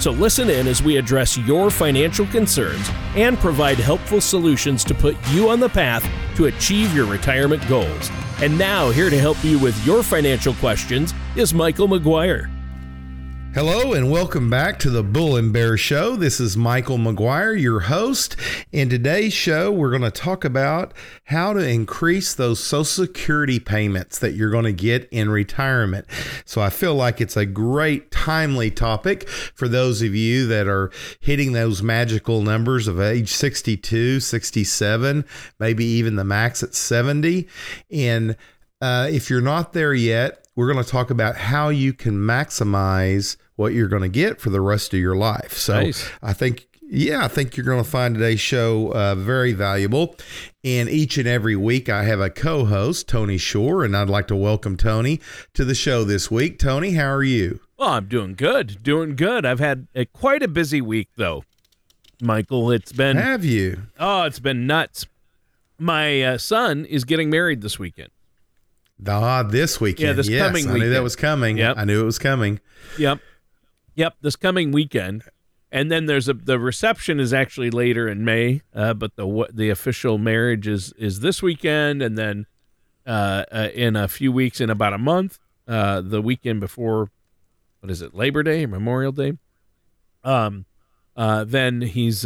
So listen in as we address your financial concerns and provide helpful solutions to put you on the path to achieve your retirement goals. And now, here to help you with your financial questions is Michael McGuire. Hello and welcome back to the Bull and Bear Show. This is Michael McGuire, your host. In today's show, we're going to talk about how to increase those Social Security payments that you're going to get in retirement. So I feel like it's a great timely topic for those of you that are hitting those magical numbers of age 62, 67, maybe even the max at 70. And if you're not there yet, we're going to talk about how you can maximize what you're going to get for the rest of your life. So nice. I think you're going to find today's show very valuable. And each and every week I have a co-host, Tony Shore, and I'd like to welcome Tony to the show this week. Tony, how are you? Well, I'm doing good. I've had quite a busy week though, Michael. It's been... Have you? Oh, it's been nuts. My son is getting married this weekend. This weekend. Yeah, coming weekend. I knew that was coming. Yep. I knew it was coming. Yep. This coming weekend. And then there's the reception is actually later in May, but the official marriage is this weekend. And then in a few weeks, in about a month, the weekend before, what is it, Labor Day, Memorial Day? Then then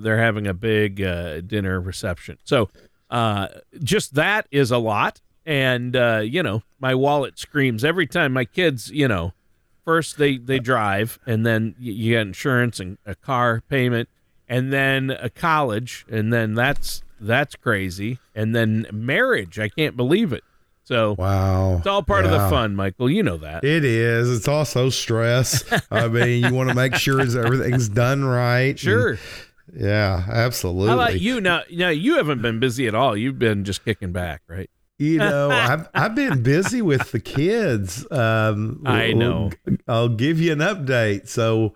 they're having a big dinner reception. So just that is a lot. And, my wallet screams every time. My kids, first they drive, and then you get insurance and a car payment, and then a college, and then that's crazy. And then marriage. I can't believe it. So wow. It's all part of the fun, Michael. You know that. It is. It's also stress. I mean, you want to make sure everything's done right. Sure. Yeah, absolutely. How about you? Now, you haven't been busy at all. You've been just kicking back, right? I've been busy with the kids. I know. I'll give you an update. So,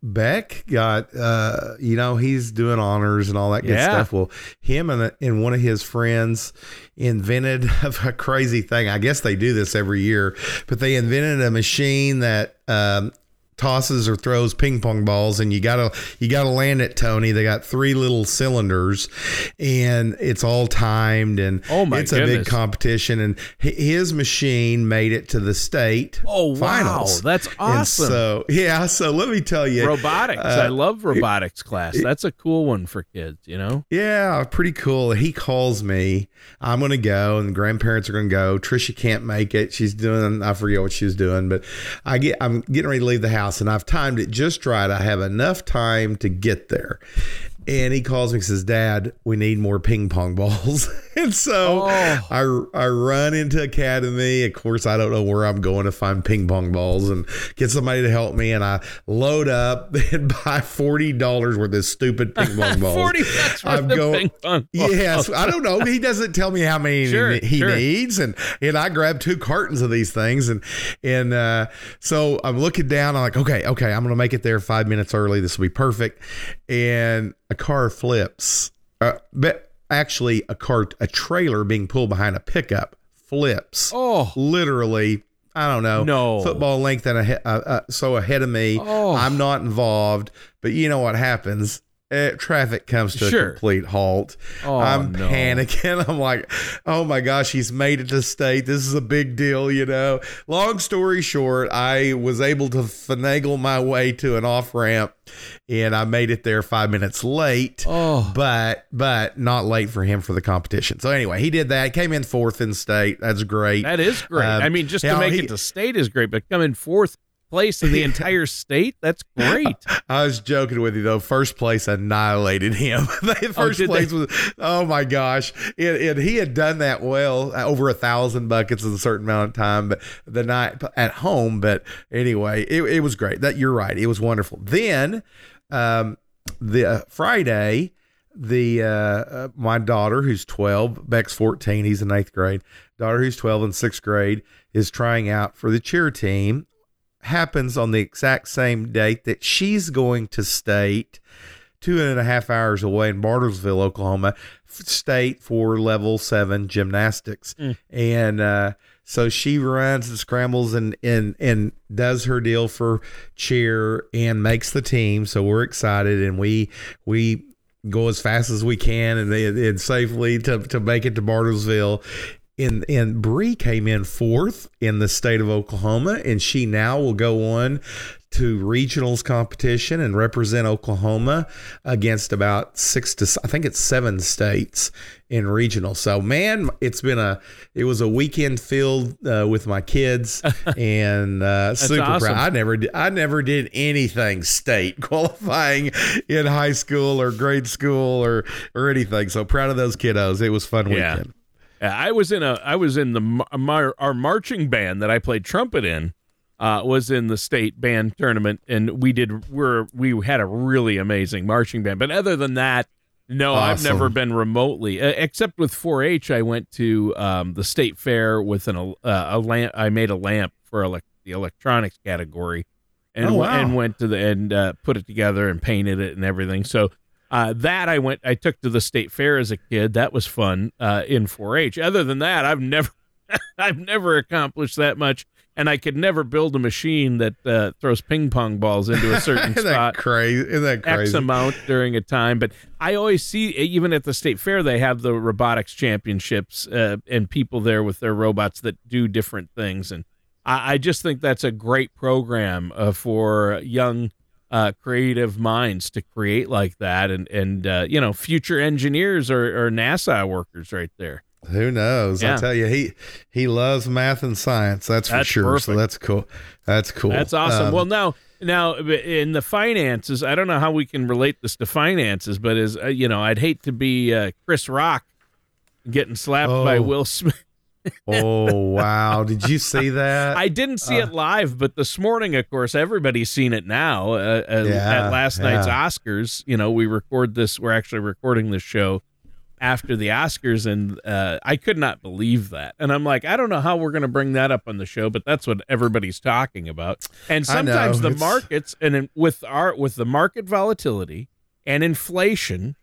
Beck got, he's doing honors and all that good stuff. Well, him and one of his friends invented a crazy thing. I guess they do this every year, but they invented a machine that, tosses or throws ping pong balls, and you gotta land it, Tony. They got three little cylinders, and it's all timed, and it's a big competition. And his machine made it to the state finals. Wow, that's awesome! And so let me tell you, robotics. I love robotics class. That's a cool one for kids. Yeah, pretty cool. He calls me. I'm gonna go, and the grandparents are gonna go. Trisha can't make it. She's doing, I forget what she was doing, but I'm getting ready to leave the house. And I've timed it just right. I have enough time to get there. And he calls me and says, Dad, we need more ping pong balls. And so I run into Academy. Of course, I don't know where I'm going to find ping pong balls, and get somebody to help me. And I load up and buy $40 worth of stupid ping pong balls. $40 ping pong balls. Yes. I don't know. He doesn't tell me how many he needs. And I grab 2 cartons of these things. And so I'm looking down. I'm like, okay, I'm going to make it there 5 minutes early. This will be perfect. And a car flips, but actually a trailer being pulled behind a pickup flips. Literally, I don't know, football length and so ahead of me. I'm not involved, but you know what happens? Traffic comes to a complete halt. I'm panicking. I'm like, oh my gosh, he's made it to state. This is a big deal, Long story short, I was able to finagle my way to an off ramp, and I made it there 5 minutes late, but not late for him for the competition. So anyway, he did that. Came in 4th in state. That's great. That is great. It to state is great, but coming 4th place in the entire state, that's great. I was joking with you though. First place annihilated him. Was, oh my gosh, and he had done that well, over 1,000 buckets in a certain amount of time, but the night at home. But anyway, it was great. That you're right, it was wonderful. Then the Friday, the my daughter, who's 12, Beck's 14, he's in 8th grade, daughter who's 12 in 6th grade is trying out for the cheer team, happens on the exact same date that she's going to state, 2.5 hours away in Bartlesville, Oklahoma, state for level 7 gymnastics. And so she runs and scrambles and does her deal for cheer and makes the team. So we're excited, and we go as fast as we can and safely to make it to Bartlesville. And Bree came in 4th in the state of Oklahoma, and she now will go on to regionals competition and represent Oklahoma against about 7 states in regional. So man, it was a weekend filled with my kids, and super awesome. Proud. I never did anything state qualifying in high school or grade school or anything. So proud of those kiddos. It was fun weekend. Yeah. I was in our marching band that I played trumpet in. Was in the state band tournament, and we had a really amazing marching band. But other than that, no, awesome. I've never been remotely, except with 4-H. I went to the state fair with a lamp. I made a lamp for the electronics category, and and went to the end, put it together and painted it and everything. So I took to the state fair as a kid. That was fun in 4-H. Other than that, I've never accomplished that much. And I could never build a machine that throws ping pong balls into a certain spot. Isn't that crazy? X amount during a time. But I always see, even at the state fair, they have the robotics championships and people there with their robots that do different things. And I just think that's a great program for young creative minds to create like that. And future engineers or NASA workers right there. Who knows? Yeah. I tell you, he loves math and science. That's for sure. Perfect. So that's cool. That's awesome. Well, now in the finances, I don't know how we can relate this to finances, but as I'd hate to be Chris Rock getting slapped by Will Smith. Oh, wow. Did you see that? I didn't see it live, but this morning, of course, everybody's seen it now at last night's Oscars. We record this. We're actually recording this show after the Oscars, and I could not believe that. And I'm like, I don't know how we're going to bring that up on the show, but that's what everybody's talking about. And sometimes the markets, and with the market volatility and inflation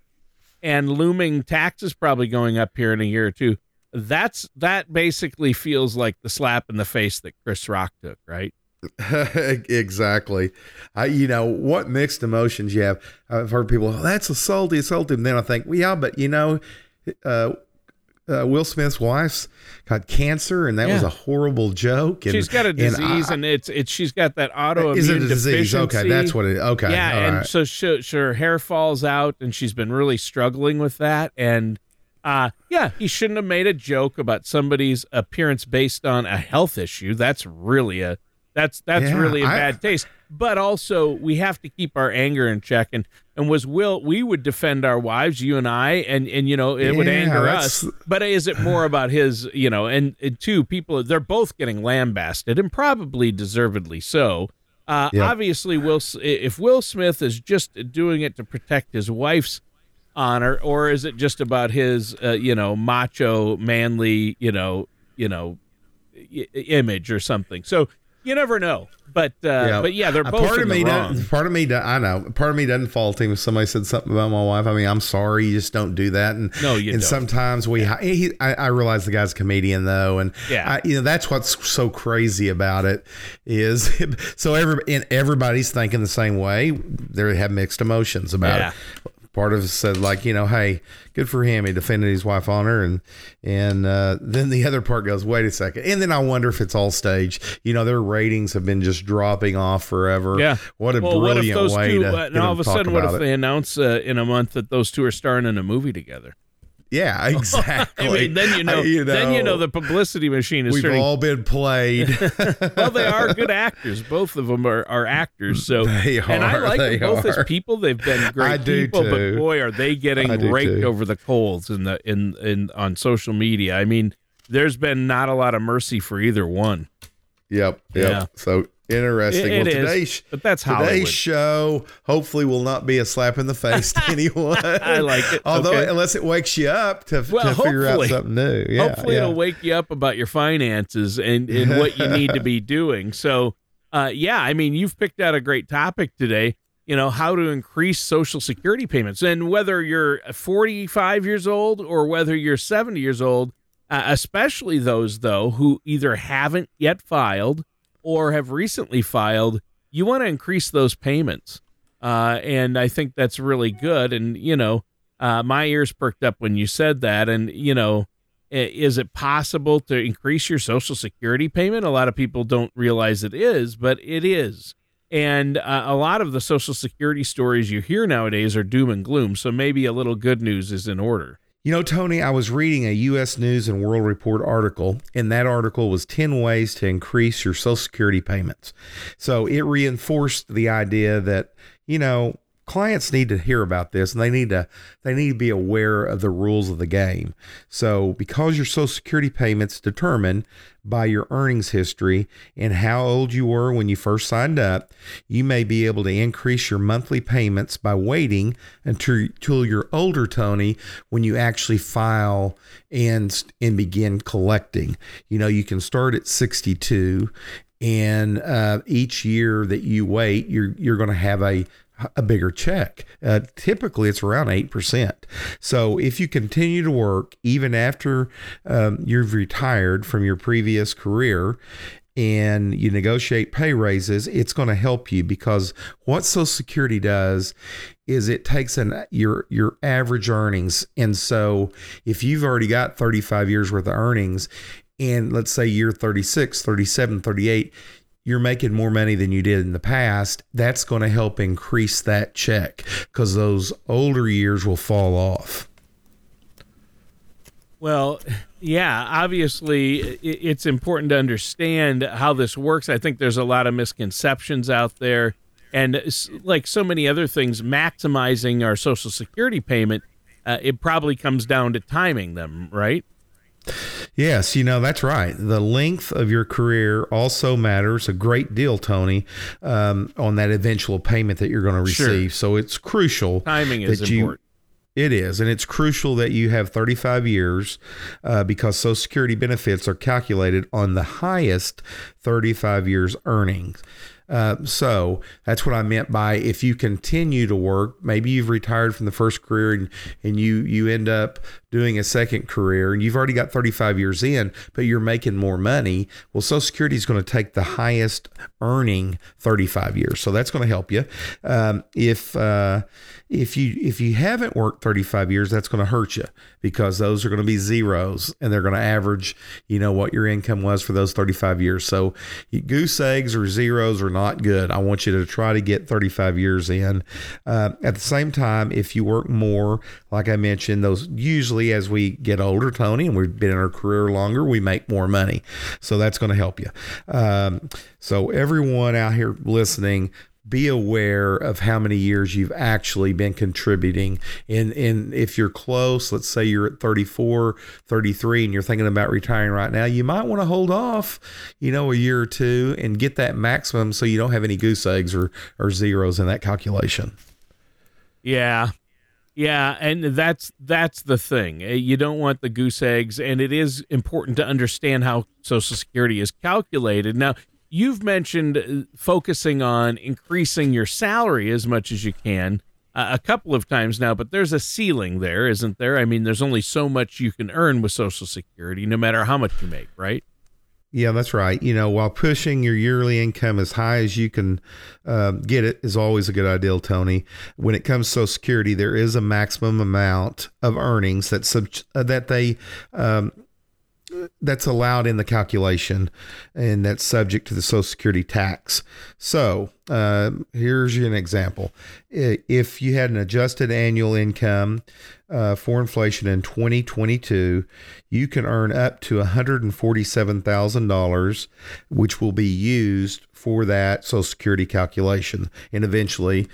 and looming taxes probably going up here in a year or two, that basically feels like the slap in the face that Chris Rock took, right? Exactly. What mixed emotions you have. I've heard people, that's assault him. Then I think, well, yeah, but Will Smith's wife's got cancer, and that was a horrible joke. And she's got a disease, and she's got that autoimmune deficiency. Okay, that's what it is. Okay, yeah, all and right. So her hair falls out, and she's been really struggling with that. And he shouldn't have made a joke about somebody's appearance based on a health issue. That's really really in bad taste. But also, we have to keep our anger in check. And we would defend our wives, you and I, and it would anger us. But is it more about his, and two people, they're both getting lambasted, and probably deservedly so. Obviously, if Will Smith is just doing it to protect his wife's honor, or is it just about his, macho, manly, image or something? So, you never know, but they're both part of me. Part of me doesn't fault him if somebody said something about my wife. I mean, I'm sorry, you just don't do that. And no, you don't. Sometimes I realize the guy's a comedian though, and that's what's so crazy about it is. So everybody's thinking the same way. They have mixed emotions about it. Part of us said, like, hey, good for him. He defended his wife's honor. And then the other part goes, wait a second. And then I wonder if it's all staged. Their ratings have been just dropping off forever. Yeah. What a brilliant way to talk about it. And all of a sudden, what if they announce in a month that those two are starring in a movie together? Yeah, exactly. I mean, then the publicity machine is We've all been played. Well, they are good actors. Both of them are actors. So they are. And I like them both as people. They've been great people, too. But boy, are they getting raked over the coals on social media. I mean, there's been not a lot of mercy for either one. Yep. Yeah. So interesting. It well, is, but that's Hollywood. Today's show hopefully will not be a slap in the face to anyone. I like it. Although, okay, unless it wakes you up to figure out something new. Yeah, hopefully it'll wake you up about your finances and what you need to be doing. So, I mean, you've picked out a great topic today, you know, how to increase Social Security payments. And whether you're 45 years old or whether you're 70 years old, especially those, though, who either haven't yet filed or have recently filed, you want to increase those payments. And I think that's really good. And, you know, my ears perked up when you said that. And, you know, is it possible to increase your Social Security payment? A lot of people don't realize it is, but it is. And a lot of the Social Security stories you hear nowadays are doom and gloom. So maybe a little good news is in order. You know, Tony, I was reading a U.S. News and World Report article, and that article was 10 ways to increase your Social Security payments. So it reinforced the idea that, you know, clients need to hear about this, and they need to be aware of the rules of the game. So because your Social Security payment's determined by your earnings history and how old you were when you first signed up, you may be able to increase your monthly payments by waiting until you're older, Tony, when you actually file and begin collecting. You know, you can start at 62, and each year that you wait, you're going to have a bigger check. Typically it's around 8%. So if you continue to work, even after you've retired from your previous career and you negotiate pay raises, it's going to help you, because what Social Security does is it takes your average earnings. And so if you've already got 35 years worth of earnings, and let's say you're 36, 37, 38, you're making more money than you did in the past, that's going to help increase that check, because those older years will fall off. Well, yeah, obviously it's important to understand how this works. I think there's a lot of misconceptions out there, and like so many other things, maximizing our Social Security payment, it probably comes down to timing them, right? Yes, you know, that's right. The length of your career also matters a great deal, Tony, on that eventual payment that you're going to receive. Sure. So it's crucial. Timing is important. It is. And it's crucial that you have 35 years because Social Security benefits are calculated on the highest 35 years earnings. So that's what I meant by if you continue to work, maybe you've retired from the first career and you end up doing a second career and you've already got 35 years in, but you're making more money. Well, Social Security is going to take the highest earning 35 years. So that's going to help you. If you haven't worked 35 years, that's going to hurt you, because those are going to be zeros and they're going to average, you know, what your income was for those 35 years. So goose eggs or zeros are not good. I want you to try to get 35 years in. At the same time, if you work more, like I mentioned, those usually as we get older, Tony, and we've been in our career longer, we make more money. So that's going to help you. So everyone out here listening, be aware of how many years you've actually been contributing. And if you're close, let's say you're at 34, 33, and you're thinking about retiring right now, you might want to hold off, you know, a year or two and get that maximum so you don't have any goose eggs or zeros in that calculation. Yeah. Yeah. And that's the thing. You don't want the goose eggs. And it is important to understand how Social Security is calculated. Now, you've mentioned focusing on increasing your salary as much as you can a couple of times now, but there's a ceiling there, isn't there? I mean, there's only so much you can earn with Social Security, no matter how much you make, right? Yeah, that's right. You know, while pushing your yearly income as high as you can get it is always a good idea, Tony. When it comes to Social Security, there is a maximum amount of earnings that's allowed in the calculation, and that's subject to the Social Security tax. So here's an example. If you had an adjusted annual income for inflation in 2022, you can earn up to $147,000, which will be used for that Social Security calculation and eventually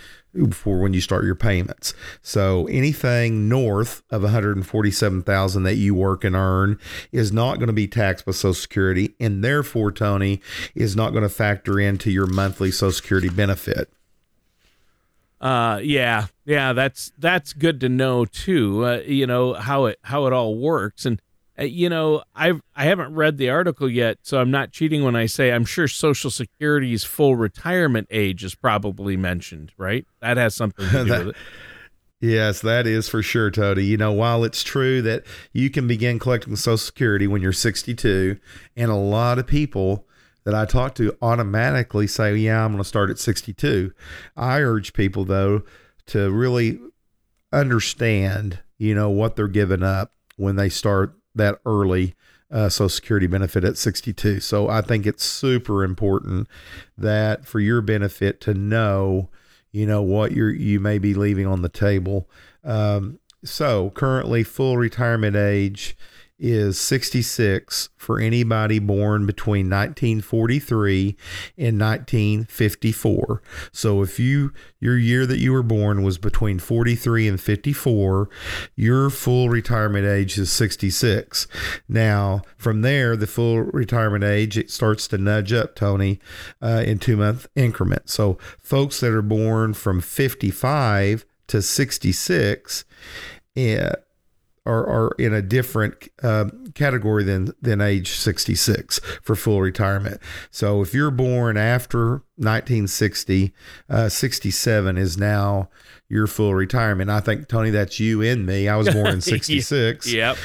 for when you start your payments. So anything north of $147,000 that you work and earn is not going to be taxed by Social Security, and therefore, Tony, is not going to factor into your monthly Social Security benefit. Yeah, that's good to know too. You know how it all works, and you know I haven't read the article yet, so I'm not cheating when I say I'm sure Social Security's full retirement age is probably mentioned, right? That has something to do with it. Yes, that is for sure, Tony. You know, while it's true that you can begin collecting Social Security when you're 62, and a lot of people that I talk to automatically say, yeah, I'm going to start at 62. I urge people, though, to really understand, you know, what they're giving up when they start that early Social Security benefit at 62. So I think it's super important that for your benefit to know, you know, what you may be leaving on the table. So currently full retirement age is 66 for anybody born between 1943 and 1954. So if your year that you were born was between 43 and 54, your full retirement age is 66. Now, from there, the full retirement age, it starts to nudge up, Tony, in 2-month increments. So folks that are born from 55 to 66, are in a different category than age 66 for full retirement. So if you're born after 1960, 67 is now your full retirement. I think, Tony, that's you and me. I was born in 66. Yep.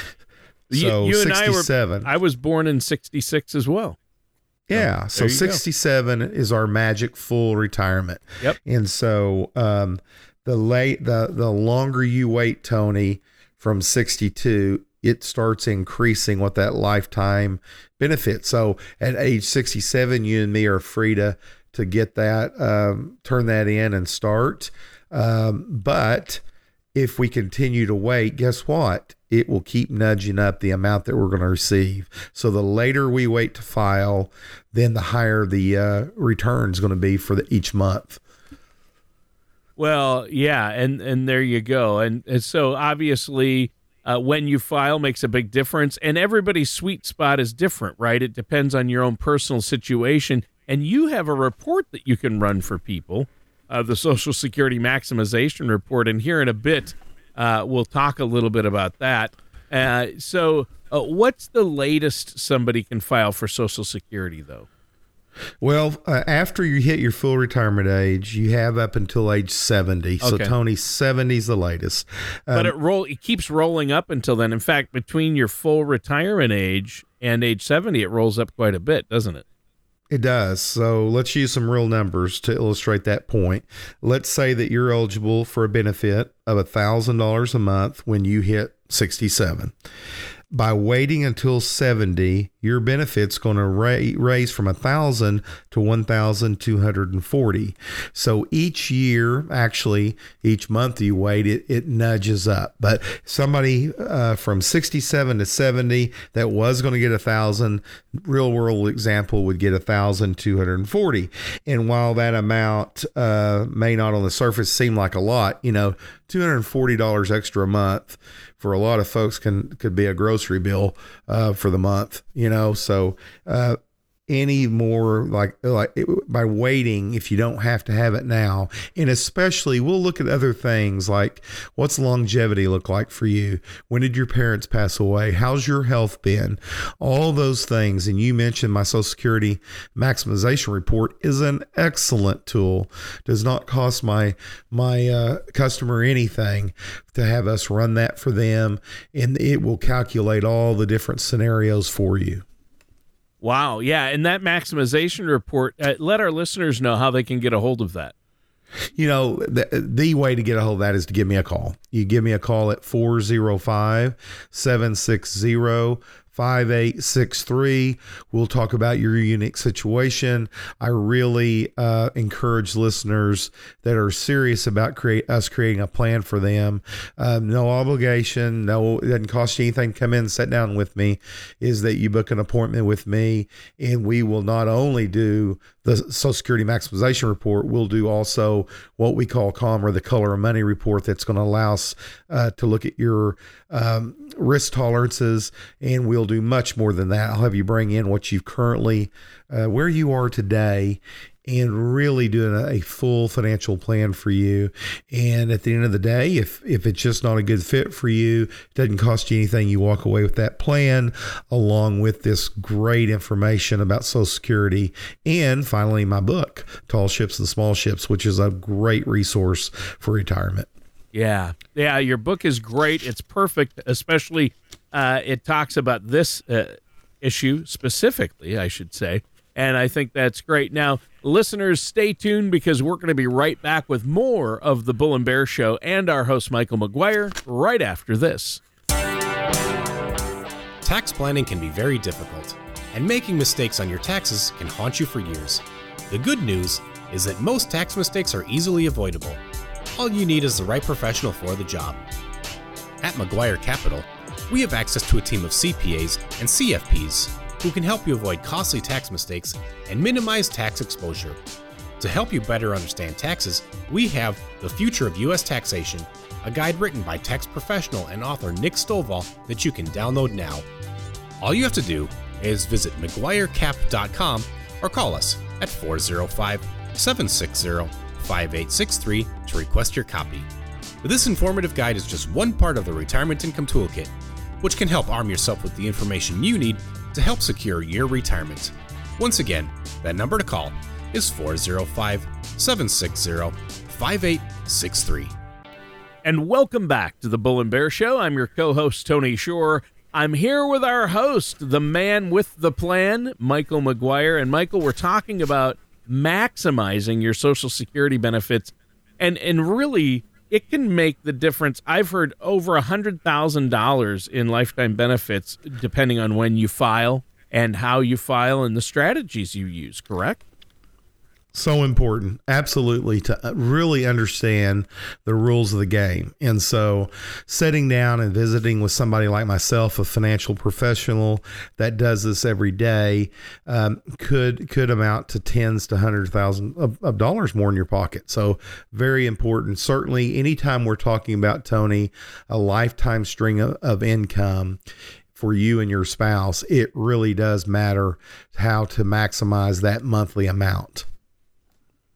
So you 67. And I was born in 66 as well. Yeah. So 67 is our magic full retirement. Yep. And so the longer you wait, Tony, from 62, it starts increasing what that lifetime benefit. So at age 67, you and me are free to get that, turn that in and start. But if we continue to wait, guess what? It will keep nudging up the amount that we're going to receive. So the later we wait to file, then the higher the return is going to be for each month. Well, yeah, and there you go. And so obviously when you file makes a big difference, and everybody's sweet spot is different, right? It depends on your own personal situation, and you have a report that you can run for people, the Social Security Maximization Report, and here in a bit we'll talk a little bit about that. So what's the latest somebody can file for Social Security, though? Well, after you hit your full retirement age, you have up until age 70. Okay. So, Tony, 70 is the latest. But it keeps rolling up until then. In fact, between your full retirement age and age 70, it rolls up quite a bit, doesn't it? It does. So let's use some real numbers to illustrate that point. Let's say that you're eligible for a benefit of $1,000 a month when you hit 67. By waiting until 70, your benefit's going to raise from $1,000 to $1,240. So each year, actually, each month you wait, it nudges up. But somebody from 67 to 70 that was going to get $1,000, real world example, would get $1,240. And while that amount may not on the surface seem like a lot, you know, $240 extra a month for a lot of folks could be a grocery bill for the month, you know. So any more by waiting, if you don't have to have it now, and especially we'll look at other things like what's longevity look like for you? When did your parents pass away? How's your health been? All those things. And you mentioned my Social Security Maximization Report is an excellent tool. Does not cost my customer anything to have us run that for them, and it will calculate all the different scenarios for you. Wow. Yeah. And that maximization report, let our listeners know how they can get a hold of that. You know, the way to get a hold of that is to give me a call. You give me a call at 405-760-5555 5863. We'll talk about your unique situation. I really encourage listeners that are serious about creating a plan for them. No obligation. No, it doesn't cost you anything to come in and sit down with me, is that you book an appointment with me, and we will not only do the Social Security maximization report, we'll do also what we call COM, or the color of money report, that's going to allow us to look at your risk tolerances, and we'll do much more than that. I'll have you bring in what you currently, where you are today, and really doing a full financial plan for you. And at the end of the day, if it's just not a good fit for you, it doesn't cost you anything. You walk away with that plan along with this great information about Social Security. And finally, my book, Tall Ships and Small Ships, which is a great resource for retirement. Yeah. Yeah. Your book is great. It's perfect. Especially, it talks about this issue specifically, I should say. And I think that's great. Now, listeners, stay tuned, because we're going to be right back with more of the Bull and Bear Show and our host, Michael McGuire, right after this. Tax planning can be very difficult, and making mistakes on your taxes can haunt you for years. The good news is that most tax mistakes are easily avoidable. All you need is the right professional for the job. At McGuire Capital, we have access to a team of CPAs and CFPs who can help you avoid costly tax mistakes and minimize tax exposure. To help you better understand taxes, we have The Future of U.S. Taxation, a guide written by tax professional and author Nick Stovall that you can download now. All you have to do is visit mcguirecap.com or call us at 405-760-5863 to request your copy. This informative guide is just one part of the Retirement Income Toolkit, which can help arm yourself with the information you need to help secure your retirement. Once again, that number to call is 405-760-5863. And welcome back to the Bull and Bear Show. I'm your co-host, Tony Shore. I'm here with our host, the man with the plan, Michael McGuire. And Michael, we're talking about maximizing your Social Security benefits. And really, it can make the difference. I've heard over $100,000 in lifetime benefits, depending on when you file and how you file and the strategies you use, correct? So important, absolutely, to really understand the rules of the game. And so sitting down and visiting with somebody like myself, a financial professional that does this every day, could amount to tens to $100,000 of dollars more in your pocket. So very important. Certainly, anytime we're talking about, Tony, a lifetime string of income for you and your spouse, it really does matter how to maximize that monthly amount.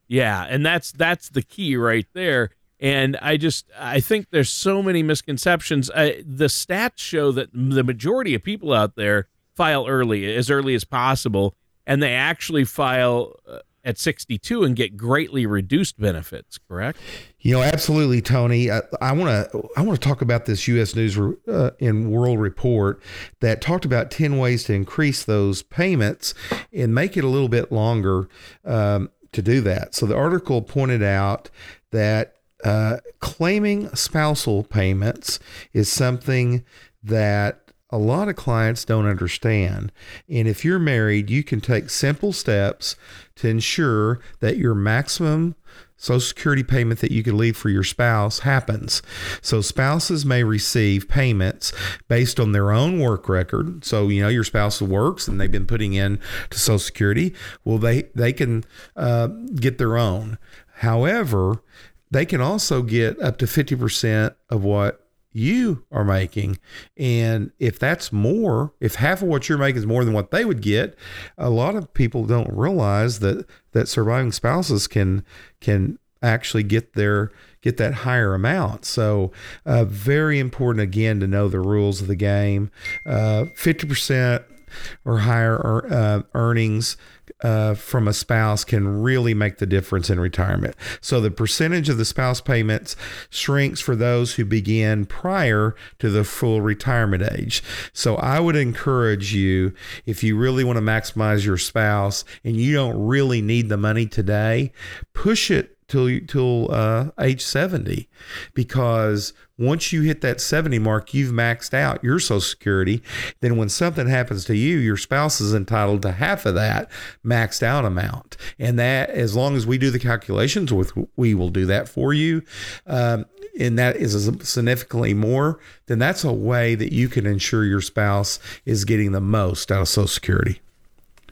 Yeah, and that's the key right there. And I think there's so many misconceptions. The stats show that the majority of people out there file early as possible, and they actually file at 62 and get greatly reduced benefits, correct? You know, absolutely, Tony. I want to talk about this U.S. News and World Report that talked about 10 ways to increase those payments and make it a little bit longer to do that. So the article pointed out that claiming spousal payments is something that a lot of clients don't understand. And if you're married, you can take simple steps to ensure that your maximum Social Security payment that you can leave for your spouse happens. So spouses may receive payments based on their own work record. So, you know, your spouse works and they've been putting in to Social Security. Well, they can get their own. However, they can also get up to 50% of what you are making. And if that's more, if half of what you're making is more than what they would get, a lot of people don't realize that surviving spouses can actually get that higher amount. So very important, again, to know the rules of the game. 50% or higher earnings from a spouse can really make the difference in retirement. So the percentage of the spouse payments shrinks for those who begin prior to the full retirement age. So I would encourage you, if you really want to maximize your spouse and you don't really need the money today, push it till age 70, because once you hit that 70 mark, you've maxed out your Social Security. Then when something happens to you, your spouse is entitled to half of that maxed out amount. And that, as long as we do the calculations with, we will do that for you. And that is significantly more, then that's a way that you can ensure your spouse is getting the most out of Social Security.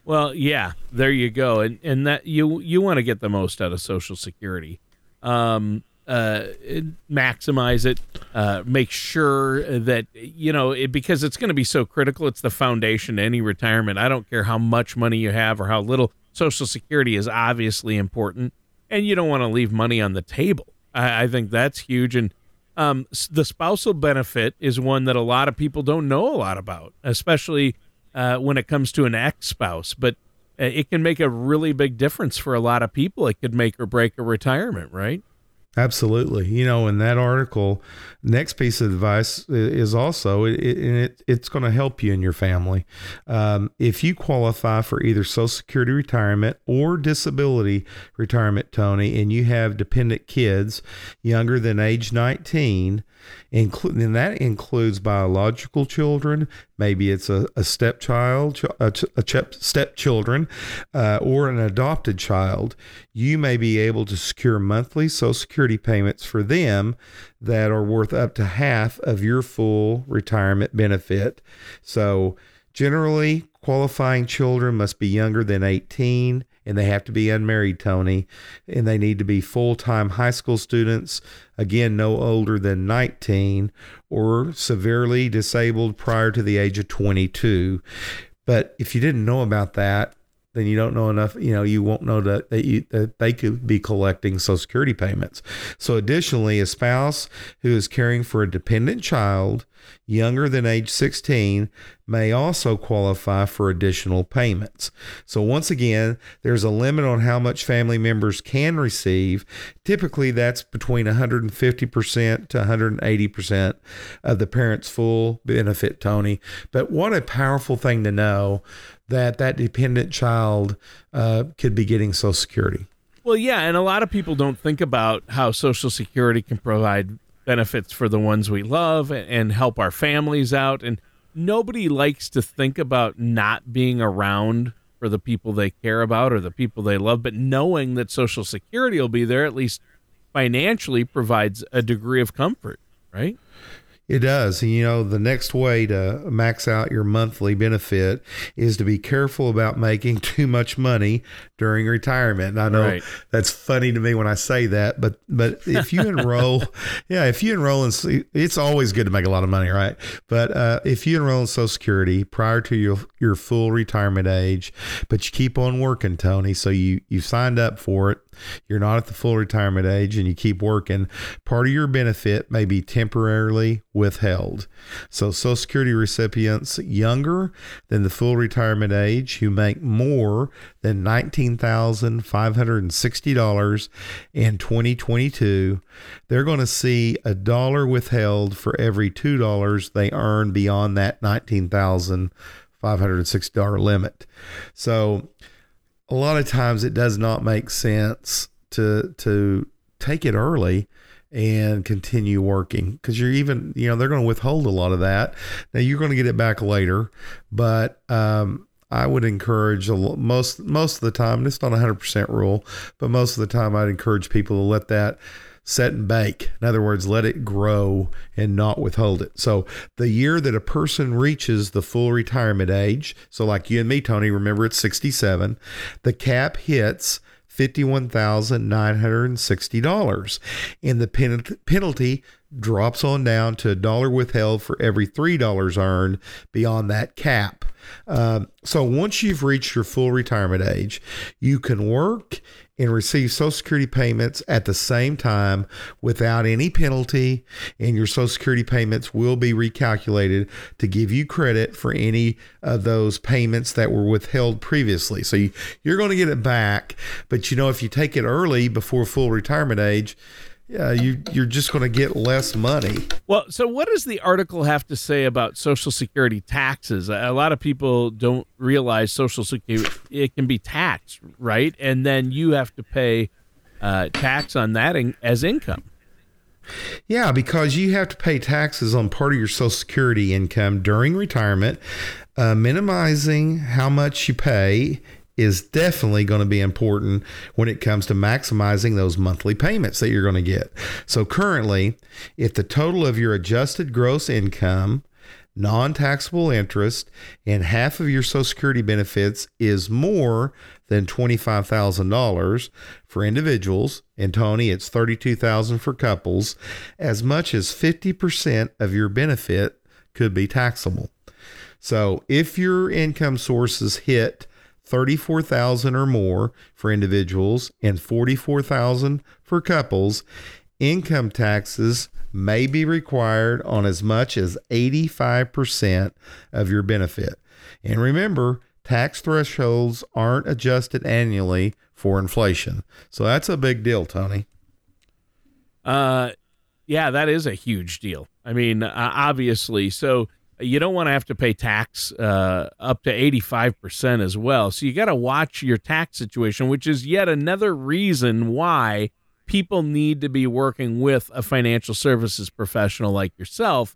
Well, yeah, there you go. And that you want to get the most out of Social Security. Maximize it, make sure that, because it's going to be so critical. It's the foundation to any retirement. I don't care how much money you have or how little. Social Security is obviously important, and you don't want to leave money on the table. I think that's huge. And the spousal benefit is one that a lot of people don't know a lot about, especially when it comes to an ex-spouse. But it can make a really big difference for a lot of people. It could make or break a retirement, right? Absolutely. In that article, next piece of advice is also, it's going to help you and your family. If you qualify for either Social Security retirement or disability retirement, Tony, and you have dependent kids younger than age 19, and that includes biological children, maybe it's a stepchild, stepchildren, or an adopted child, you may be able to secure monthly Social Security payments for them that are worth up to half of your full retirement benefit. So generally, qualifying children must be younger than 18, and they have to be unmarried, Tony, and they need to be full-time high school students, again, no older than 19, or severely disabled prior to the age of 22. But if you didn't know about that, then you don't know enough, you won't know that they could be collecting Social Security payments. So additionally, a spouse who is caring for a dependent child younger than age 16 may also qualify for additional payments. So once again, there's a limit on how much family members can receive. Typically, that's between 150% to 180% of the parent's full benefit, Tony. But what a powerful thing to know that dependent child could be getting Social Security. Well, yeah, and a lot of people don't think about how Social Security can provide benefits for the ones we love and help our families out. And nobody likes to think about not being around for the people they care about or the people they love, but knowing that Social Security will be there, at least financially, provides a degree of comfort, right? It does. And, the next way to max out your monthly benefit is to be careful about making too much money during retirement. And I know That's funny to me when I say that, but if you enroll, it's always good to make a lot of money, right? But if you enroll in Social Security prior to your full retirement age, but you keep on working, Tony, so you signed up for it, you're not at the full retirement age and you keep working, part of your benefit may be temporarily withheld. So Social Security recipients younger than the full retirement age who make more than $19,560 in 2022, they're going to see $1 withheld for every $2 they earn beyond that $19,560 limit. So a lot of times it does not make sense to take it early and continue working, because you're even, they're going to withhold a lot of that. Now you're going to get it back later, but I would encourage most of the time, and it's not 100% rule, but most of the time I'd encourage people to let that set and bake. In other words, let it grow and not withhold it. So the year that a person reaches the full retirement age, so like you and me, Tony, remember it's 67, the cap hits $51,960, and the penalty drops on down to $1 withheld for every $3 earned beyond that cap. So once you've reached your full retirement age, you can work and receive Social Security payments at the same time without any penalty, and your Social Security payments will be recalculated to give you credit for any of those payments that were withheld previously. So you're going to get it back, but if you take it early before full retirement age, you're just going to get less money. Well, so what does the article have to say about Social Security taxes? A lot of people don't realize Social Security, it can be taxed, right? And then you have to pay tax on that as income. Yeah, because you have to pay taxes on part of your Social Security income during retirement. Minimizing how much you pay is definitely going to be important when it comes to maximizing those monthly payments that you're going to get. So currently, if the total of your adjusted gross income, non-taxable interest, and half of your Social Security benefits is more than $25,000 for individuals, and Tony, it's $32,000 for couples, as much as 50% of your benefit could be taxable. So if your income sources hit $34,000 or more for individuals and $44,000 for couples, income taxes may be required on as much as 85% of your benefit. And remember, tax thresholds aren't adjusted annually for inflation. So that's a big deal, Tony. Yeah, that is a huge deal. I mean, obviously, so you don't want to have to pay tax up to 85% as well. So you got to watch your tax situation, which is yet another reason why people need to be working with a financial services professional like yourself,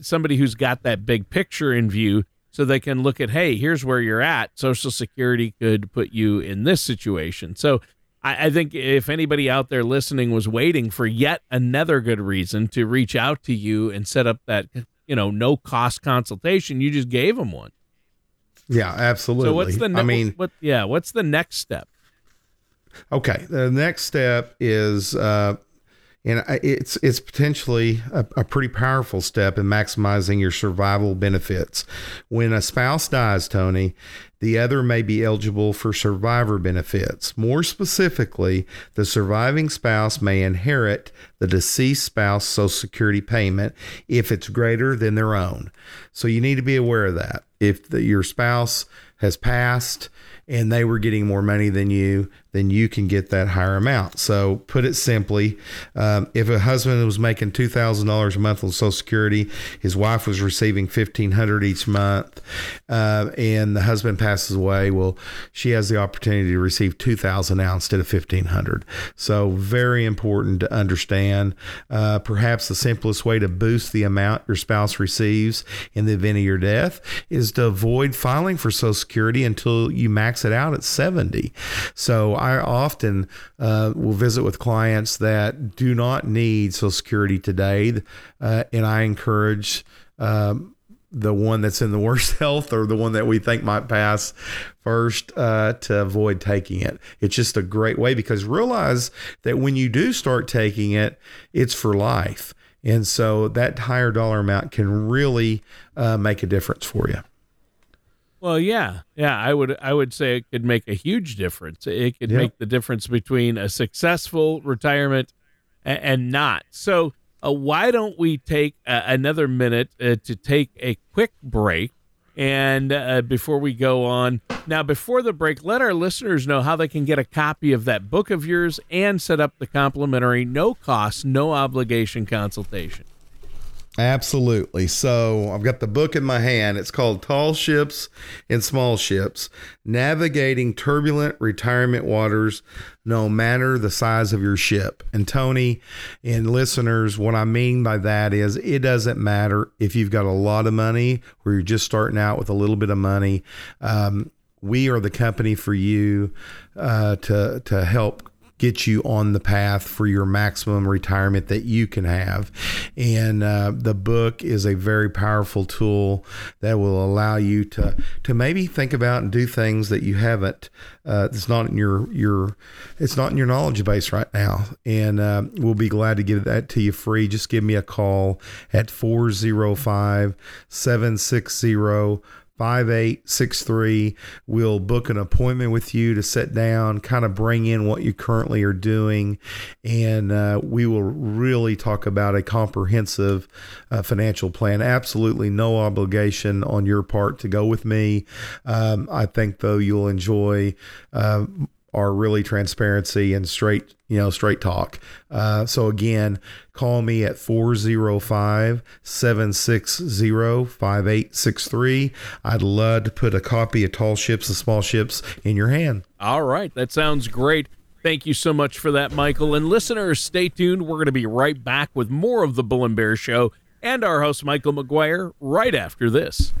somebody who's got that big picture in view, so they can look at, hey, here's where you're at. Social Security could put you in this situation. So I think if anybody out there listening was waiting for yet another good reason to reach out to you and set up that, no-cost consultation, you just gave them one. Yeah, absolutely. So what's the next step? Okay, the next step is, and it's potentially a pretty powerful step in maximizing your survival benefits. When a spouse dies, Tony, the other may be eligible for survivor benefits. More specifically, the surviving spouse may inherit the deceased spouse's Social Security payment if it's greater than their own. So you need to be aware of that. If your spouse has passed and they were getting more money than you, then you can get that higher amount. So put it simply, if a husband was making $2,000 a month on Social Security, his wife was receiving $1,500 each month, and the husband passes away, well, she has the opportunity to receive $2,000 now instead of $1,500. So very important to understand. Perhaps the simplest way to boost the amount your spouse receives in the event of your death is to avoid filing for Social Security until you max it out at 70. So I often will visit with clients that do not need Social Security today, and I encourage the one that's in the worst health or the one that we think might pass first to avoid taking it. It's just a great way, because realize that when you do start taking it, it's for life. And so that higher dollar amount can really make a difference for you. Well, yeah, I would say it could make a huge difference. It could make the difference between a successful retirement and not. So why don't we take another minute to take a quick break? And before we go on, now before the break, let our listeners know how they can get a copy of that book of yours and set up the complimentary, no cost, no obligation consultation. Absolutely. So I've got the book in my hand. It's called Tall Ships and Small Ships, Navigating Turbulent Retirement Waters, No Matter the Size of Your Ship. And Tony and listeners, what I mean by that is it doesn't matter if you've got a lot of money or you're just starting out with a little bit of money. We are the company for you to help get you on the path for your maximum retirement that you can have. And the book is a very powerful tool that will allow you to maybe think about and do things that you haven't, it's not in your knowledge base right now. And we'll be glad to give that to you free. Just give me a call at 405-760-5863. We'll book an appointment with you to sit down, kind of bring in what you currently are doing, and we will really talk about a comprehensive financial plan. Absolutely no obligation on your part to go with me. I think though you'll enjoy our really transparency and straight talk. So again, call me at 405-760-5863. I'd love to put a copy of Tall Ships and Small Ships in your hand. All right. That sounds great. Thank you so much for that, Michael. And listeners, stay tuned. We're going to be right back with more of the Bull and Bear Show and our host, Michael McGuire, right after this.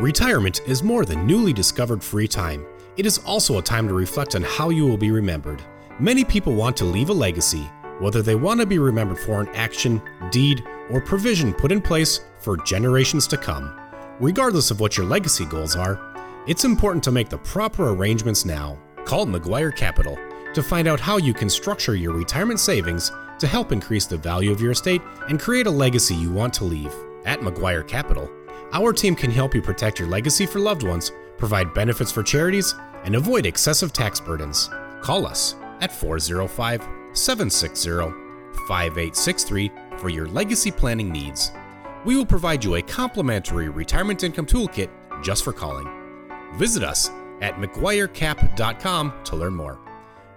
Retirement is more than newly discovered free time. It is also a time to reflect on how you will be remembered. Many people want to leave a legacy, whether they want to be remembered for an action, deed, or provision put in place for generations to come. Regardless of what your legacy goals are, it's important to make the proper arrangements now. Call McGuire Capital to find out how you can structure your retirement savings to help increase the value of your estate and create a legacy you want to leave. At McGuire Capital, our team can help you protect your legacy for loved ones, provide benefits for charities, and avoid excessive tax burdens. Call us at 405-760-5863 for your legacy planning needs. We will provide you a complimentary retirement income toolkit just for calling. Visit us at mcguirecap.com to learn more.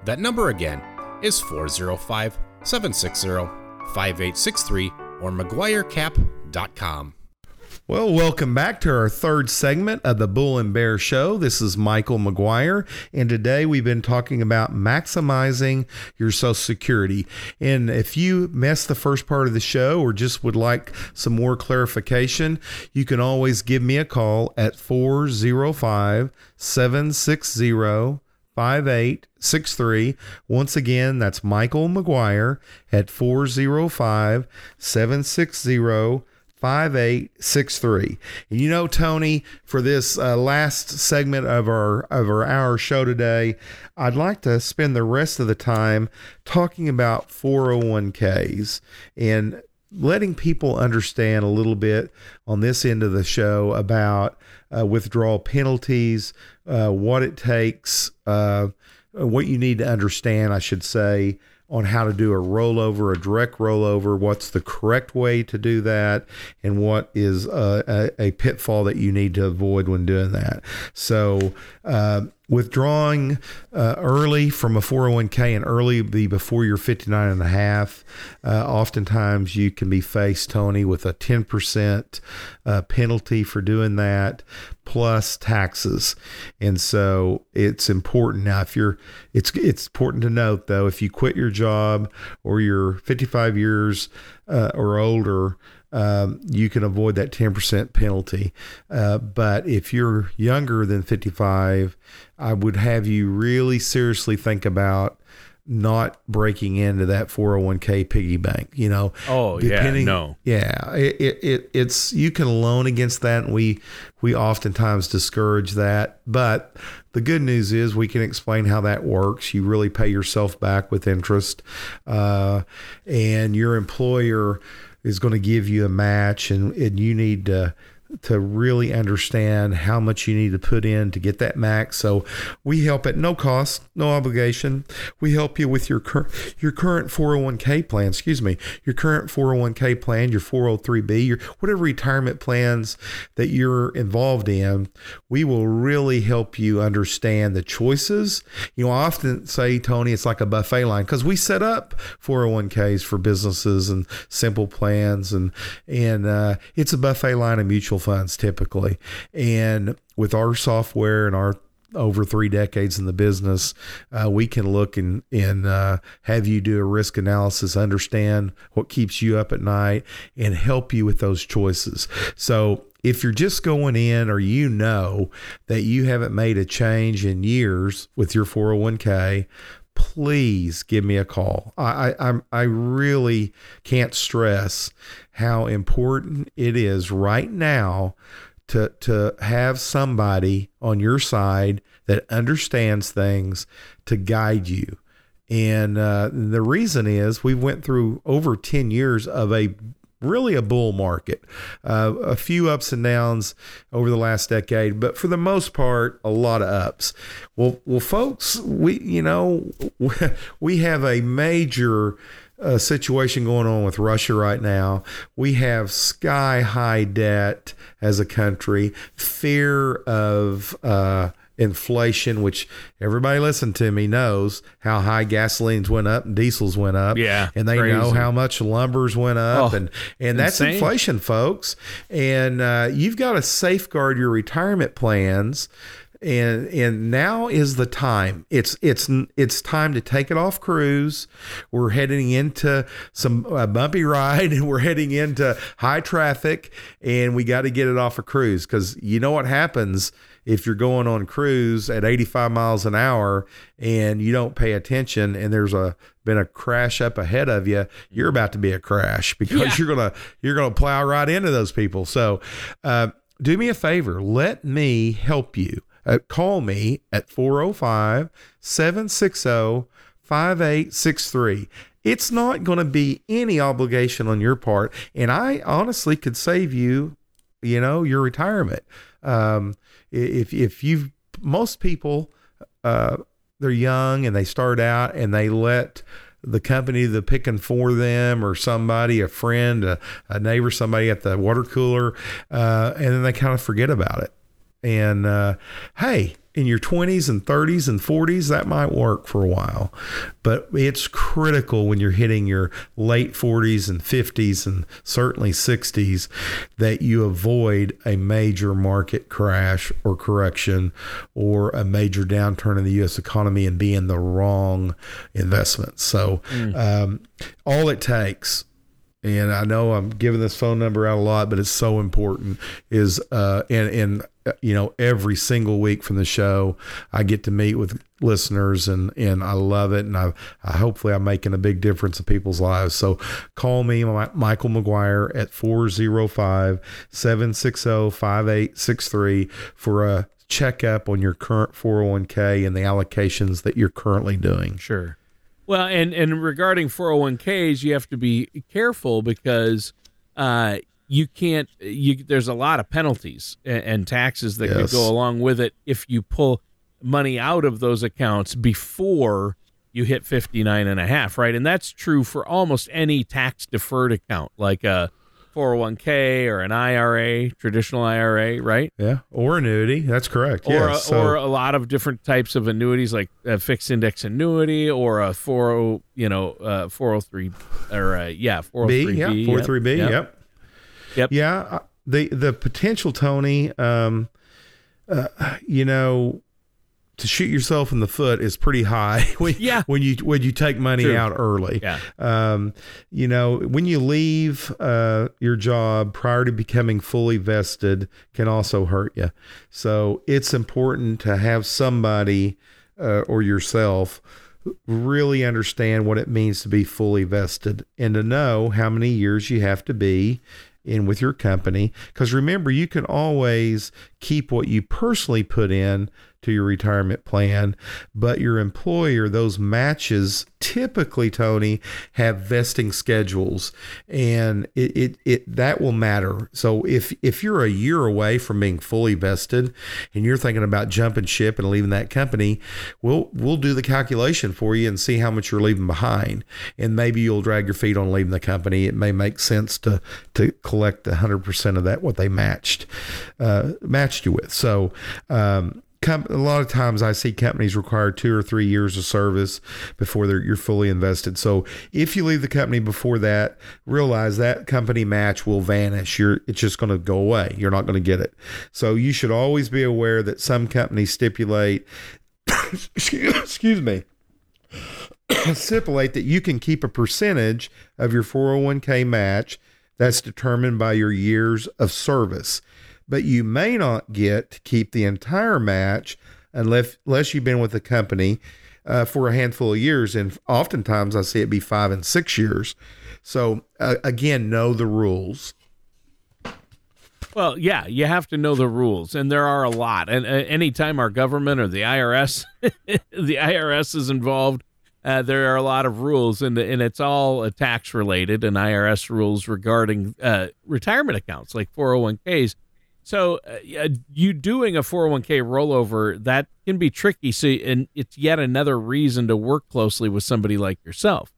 That number again is 405-760-5863 or mcguirecap.com. Well, welcome back to our third segment of the Bull and Bear Show. This is Michael McGuire, and today we've been talking about maximizing your Social Security. And if you missed the first part of the show or just would like some more clarification, you can always give me a call at 405-760-5863. Once again, that's Michael McGuire at 405-760-5863. 5863. And you know, Tony, for this last segment of our hour show today, I'd like to spend the rest of the time talking about 401(k)s and letting people understand a little bit on this end of the show about withdrawal penalties, what it takes, what you need to understand, I should say, on how to do a rollover, a direct rollover, what's the correct way to do that, and what is a pitfall that you need to avoid when doing that. So withdrawing early from a 401(k), and early be before you're 59 and a half, oftentimes you can be faced, Tony, with a 10% penalty for doing that, plus taxes. And so it's important. Now, if you're, it's important to note though, if you quit your job or you're 55 years or older, you can avoid that 10% penalty. But if you're younger than 55, I would have you really seriously think about not breaking into that 401(k) piggy bank, you know. Oh yeah, no. Yeah, it's you can loan against that, and we oftentimes discourage that. But the good news is we can explain how that works. You really pay yourself back with interest, and your employer is going to give you a match, and you need to really understand how much you need to put in to get that max. So we help at no cost, no obligation. We help you with your current 401(k) plan, your current 401(k) plan, your 403(b), your whatever retirement plans that you're involved in. We will really help you understand the choices. You know, I often say, Tony, it's like a buffet line, because we set up 401(k)s for businesses and simple plans, and it's a buffet line of mutual funds typically. And with our software and our over 3 decades in the business, we can look and have you do a risk analysis, understand what keeps you up at night, and help you with those choices. So if you're just going in, or you know that you haven't made a change in years with your 401(k), please give me a call. I really can't stress how important it is right now to have somebody on your side that understands things to guide you. And the reason is we went through over 10 years of a bull market, a few ups and downs over the last decade, but for the most part, a lot of ups. Well, folks, we have a major situation going on with Russia right now. We have sky high debt as a country, fear of, inflation, which everybody listen to me knows how high gasolines went up and diesels went up. Yeah, and they crazy. Know how much lumbers went up, and that's insane. Inflation, folks. And you've got to safeguard your retirement plans And now is the time. It's time to take it off cruise. We're heading into a bumpy ride, and we're heading into high traffic, and we got to get it off a cruise, because you know what happens if you're going on cruise at 85 miles an hour and you don't pay attention, and there's been a crash up ahead of you, you're about to be a crash, because you're gonna plow right into those people. So, do me a favor. Let me help you. Call me at 405-760-5863. It's not going to be any obligation on your part, and I honestly could save you, your retirement. Most people, they're young and they start out and they let the company the picking for them, or somebody, a friend, a neighbor, somebody at the water cooler, and then they kind of forget about it. And hey, in your 20s and 30s and 40s, that might work for a while, but it's critical when you're hitting your late 40s and 50s and certainly 60s that you avoid a major market crash or correction or a major downturn in the U.S. economy and be in the wrong investment. So all it takes, and I know I'm giving this phone number out a lot, but it's so important, is every single week from the show, I get to meet with listeners, and I love it. And I hopefully I'm making a big difference in people's lives. So call me, Michael McGuire, at 405-760-5863 for a checkup on your current 401(k) and the allocations that you're currently doing. Sure. Well, and regarding 401(k)s, you have to be careful, because there's a lot of penalties and taxes that could go along with it if you pull money out of those accounts before you hit 59 and a half, right? And that's true for almost any tax deferred account, like a 401(k) or an IRA, traditional IRA, right? Yeah, or annuity. That's correct. Or a lot of different types of annuities, like a fixed index annuity or a 403 or 403B. Yeah, 403B. Yep. Yeah, the potential, Tony, to shoot yourself in the foot is pretty high when you take money out early. Yeah. When you leave your job prior to becoming fully vested, can also hurt you. So it's important to have somebody or yourself really understand what it means to be fully vested, and to know how many years you have to be in with your company. Because remember, you can always keep what you personally put in to your retirement plan, but your employer, those matches typically, Tony, have vesting schedules, and it that will matter. So if you're a year away from being fully vested and you're thinking about jumping ship and leaving that company, we'll do the calculation for you and see how much you're leaving behind, and maybe you'll drag your feet on leaving the company. It may make sense to collect 100% of that, what they matched you with. So a lot of times I see companies require 2 or 3 years of service before you're fully invested. So if you leave the company before that, realize that company match will vanish. It's just going to go away. You're not going to get it. So you should always be aware that some companies stipulate that you can keep a percentage of your 401(k) match that's determined by your years of service, but you may not get to keep the entire match unless you've been with the company for a handful of years. And oftentimes I see it be 5 and 6 years. So again, know the rules. Well, yeah, you have to know the rules, and there are a lot. And anytime our government or the IRS, is involved, there are a lot of rules, and it's all tax related, and IRS rules regarding retirement accounts like 401(k)s. So you doing a 401(k) rollover, that can be tricky. So, and it's yet another reason to work closely with somebody like yourself.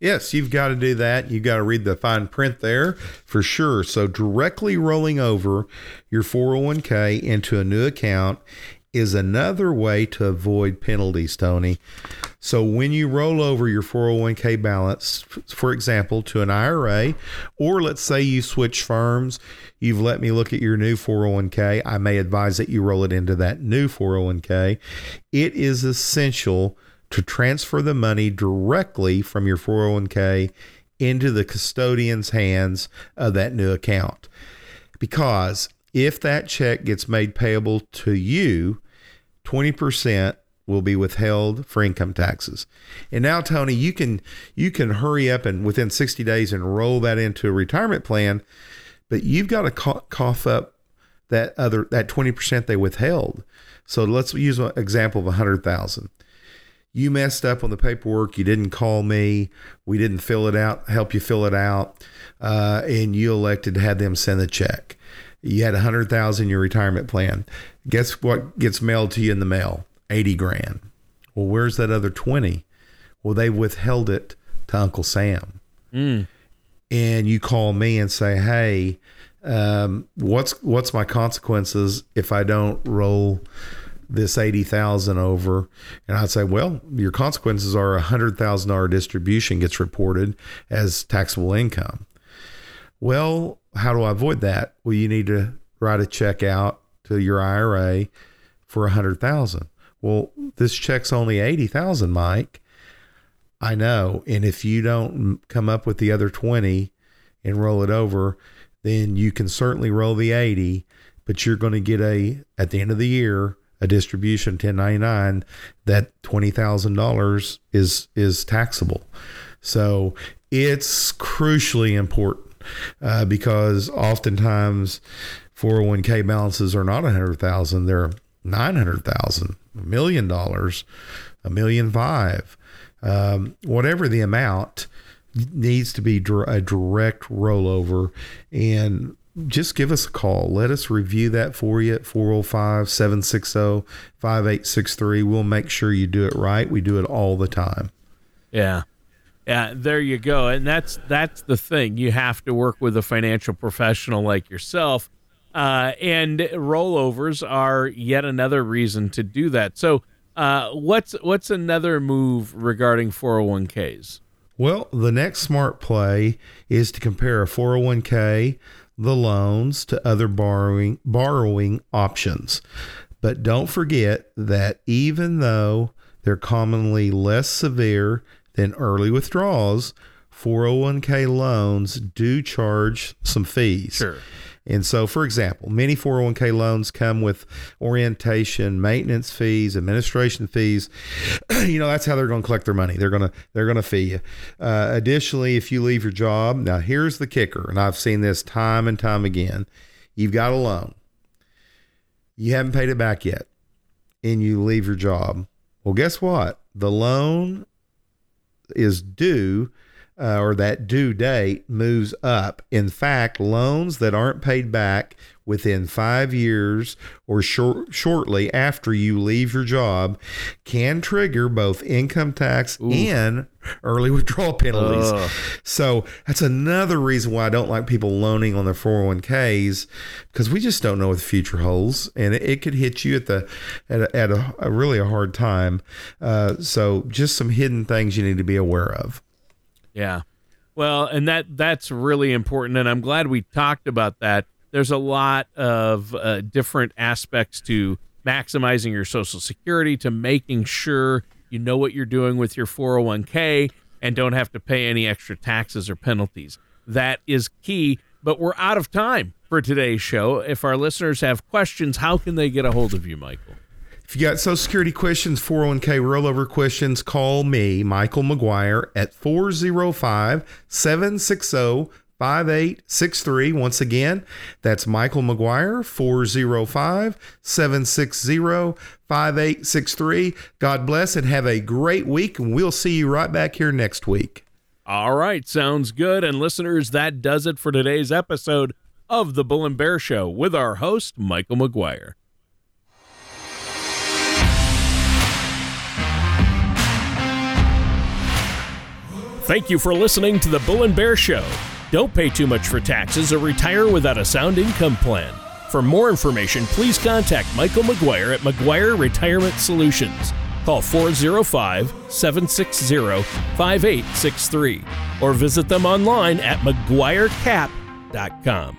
Yes, you've got to do that. You've got to read the fine print there for sure. So directly rolling over your 401(k) into a new account is another way to avoid penalties, Tony. So when you roll over your 401(k) balance, for example, to an IRA, or let's say you switch firms, you've let me look at your new 401(k). I may advise that you roll it into that new 401(k). It is essential to transfer the money directly from your 401(k) into the custodian's hands of that new account. Because if that check gets made payable to you, 20% will be withheld for income taxes. And now, Tony, you can hurry up and within 60 days and roll that into a retirement plan, but you've got to cough up that 20% they withheld. So let's use an example of 100,000. You messed up on the paperwork. You didn't call me. We didn't fill it out, help you fill it out. And you elected to have them send the check. You had 100,000 in your retirement plan. Guess what gets mailed to you in the mail? 80 grand. Well, where's that other 20? Well, they withheld it to Uncle Sam. Mm. And you call me and say, hey, what's my consequences if I don't roll this 80,000 over? And I'd say, well, your consequences are $100,000 distribution gets reported as taxable income. Well, how do I avoid that? Well, you need to write a check out to your IRA for $100,000. Well, this check's only $80,000, Mike. I know. And if you don't come up with the other 20 and roll it over, then you can certainly roll the 80, but you're going to get at the end of the year, a distribution 1099, that $20,000 is taxable. So it's crucially important. Because oftentimes 401(k) balances are not 100,000, they're 900,000, $1 million, $1.5 million, whatever the amount needs to be a direct rollover. And just give us a call. Let us review that for you at 405-760-5863. We'll make sure you do it right. We do it all the time. Yeah. Yeah, there you go. And that's the thing. You have to work with a financial professional like yourself. And rollovers are yet another reason to do that. So what's another move regarding 401(k)s? Well, the next smart play is to compare a 401(k), the loans, to other borrowing options. But don't forget that even though they're commonly less severe then early withdrawals, 401(k) loans do charge some fees. Sure. And so, for example, many 401(k) loans come with orientation, maintenance fees, administration fees. You know, that's how they're going to collect their money. They're going to fee you. Additionally, if you leave your job, now here's the kicker, and I've seen this time and time again. You've got a loan. You haven't paid it back yet, and you leave your job. Well, guess what? The loan is due, or that due date moves up. In fact, loans that aren't paid back within 5 years or shortly after you leave your job can trigger both income tax and early withdrawal penalties. So that's another reason why I don't like people loaning on their 401(k)s, because we just don't know what the future holds, and it could hit you at a really a hard time. So just some hidden things you need to be aware of. Yeah. Well, and that's really important, and I'm glad we talked about that. There's a lot of different aspects to maximizing your Social Security, to making sure you know what you're doing with your 401(k) and don't have to pay any extra taxes or penalties. That is key, but we're out of time for today's show. If our listeners have questions, how can they get a hold of you, Michael? If you got Social Security questions, 401(k) rollover questions, call me, Michael McGuire, at 405-760-5863. Once again, that's Michael McGuire, 405-760-5863. God bless and have a great week, and we'll see you right back here next week. All right, sounds good. And listeners, that does it for today's episode of The Bull and Bear Show with our host, Michael McGuire. Thank you for listening to The Bull and Bear Show. Don't pay too much for taxes or retire without a sound income plan. For more information, please contact Michael McGuire at McGuire Retirement Solutions. Call 405-760-5863 or visit them online at McGuireCap.com.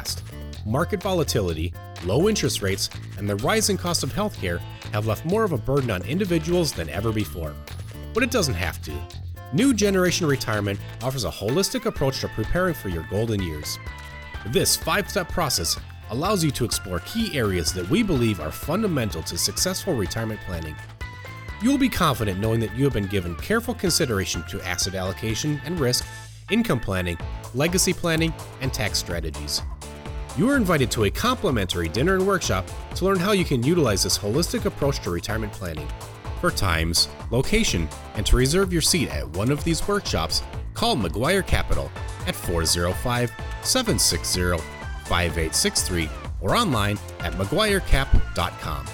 Market volatility, low interest rates, and the rising cost of healthcare have left more of a burden on individuals than ever before. But it doesn't have to. New Generation Retirement offers a holistic approach to preparing for your golden years. This 5-step process allows you to explore key areas that we believe are fundamental to successful retirement planning. You'll be confident knowing that you have been given careful consideration to asset allocation and risk, income planning, legacy planning, and tax strategies. You are invited to a complimentary dinner and workshop to learn how you can utilize this holistic approach to retirement planning. For times, location, and to reserve your seat at one of these workshops, call McGuire Capital at 405-760-5863 or online at McGuireCap.com.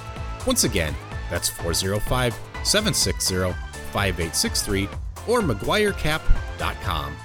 Once again, that's 405-760-5863 or McGuireCap.com.